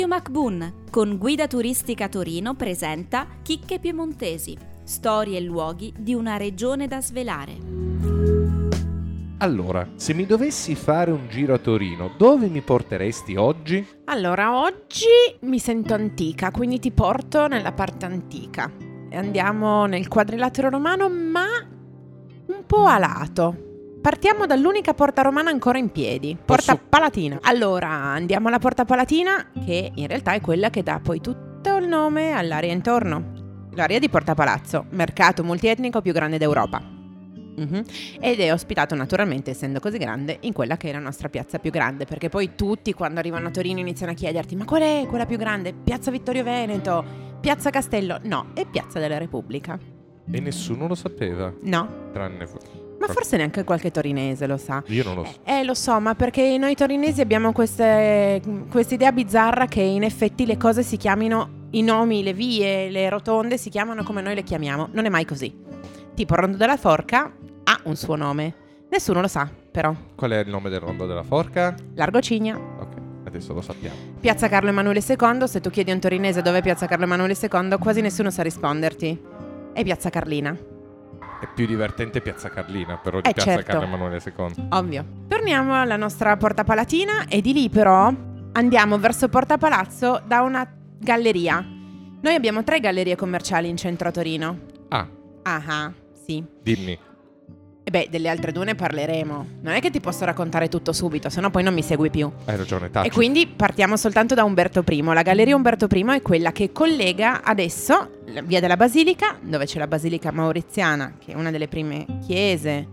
Radio McBoon con Guida Turistica Torino presenta Chicche Piemontesi, storie e luoghi di una regione da svelare. Allora, se mi dovessi fare un giro a Torino, dove mi porteresti oggi? Allora, oggi mi sento antica, quindi ti porto nella parte antica. Andiamo nel quadrilatero romano, ma un po' a lato. Partiamo dall'unica porta romana ancora in piedi, Porta Palatina. Allora, andiamo alla Porta Palatina, che in realtà è quella che dà poi tutto il nome all'area intorno. L'area di Porta Palazzo, mercato multietnico più grande d'Europa. Ed è ospitato naturalmente, essendo così grande, in quella che è la nostra piazza più grande, perché poi tutti quando arrivano a Torino iniziano a chiederti: ma qual è quella più grande? Piazza Vittorio Veneto, Piazza Castello? No, è Piazza della Repubblica. E nessuno lo sapeva? No. Tranne... ma forse neanche qualche torinese lo sa. Io non lo so. Lo so, ma perché noi torinesi abbiamo questa idea bizzarra che in effetti le cose si chiamino, i nomi, le vie, le rotonde si chiamano come noi le chiamiamo. Non è mai così. Tipo Rondo della Forca ha un suo nome. Nessuno lo sa, però. Qual è il nome del Rondo della Forca? Largocigna. Ok, adesso lo sappiamo. Piazza Carlo Emanuele II, se tu chiedi a un torinese dove è Piazza Carlo Emanuele II, quasi nessuno sa risponderti. È Piazza Carlina. È più divertente Piazza Carlina, però, di Piazza certo. Carlo Emanuele II. Ovvio. Torniamo alla nostra Porta Palatina e di lì però andiamo verso Porta Palazzo da una galleria. Noi abbiamo 3 gallerie commerciali in centro a Torino. Sì. Dimmi. Delle altre 2 ne parleremo. Non è che ti posso raccontare tutto subito, sennò poi non mi segui più. Hai ragione, tacci. E quindi partiamo soltanto da Umberto I. La Galleria Umberto I è quella che collega adesso la via della Basilica, dove c'è la Basilica Mauriziana, che è una delle prime chiese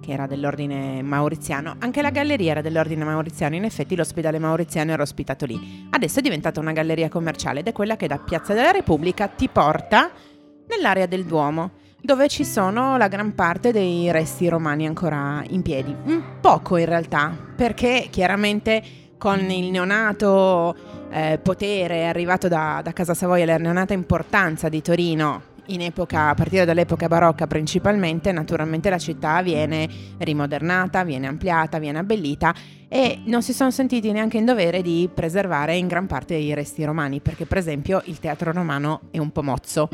che era dell'ordine mauriziano. Anche la galleria era dell'ordine mauriziano. In effetti l'ospedale mauriziano era ospitato lì. Adesso è diventata una galleria commerciale ed è quella che da Piazza della Repubblica ti porta nell'area del Duomo, dove ci sono la gran parte dei resti romani ancora in piedi. Un poco in realtà, perché chiaramente con il neonato potere arrivato da Casa Savoia, la neonata importanza di Torino in epoca, a partire dall'epoca barocca principalmente, naturalmente la città viene rimodernata, viene ampliata, viene abbellita e non si sono sentiti neanche in dovere di preservare in gran parte i resti romani, perché per esempio il teatro romano è un po' mozzo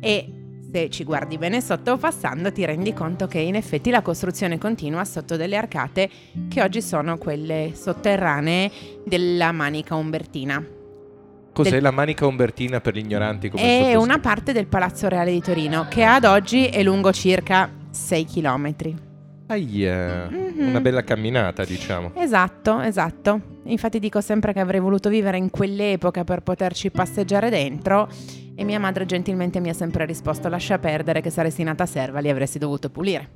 e se ci guardi bene sotto passando ti rendi conto che in effetti la costruzione continua sotto delle arcate che oggi sono quelle sotterranee della Manica Umbertina. Cos'è la Manica Umbertina per gli ignoranti? È una parte del Palazzo Reale di Torino che ad oggi è lungo circa 6 chilometri. Una bella camminata, diciamo. Esatto. Infatti dico sempre che avrei voluto vivere in quell'epoca per poterci passeggiare dentro. E mia madre gentilmente mi ha sempre risposto: lascia perdere, che saresti nata serva, li avresti dovuto pulire.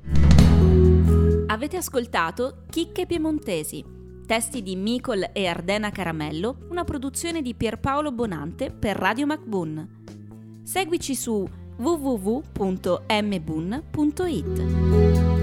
Avete ascoltato Chicche Piemontesi, testi di Micol e Ardena Caramello, una produzione di Pierpaolo Bonante per Radio McBoon. Seguici su www.mboon.it.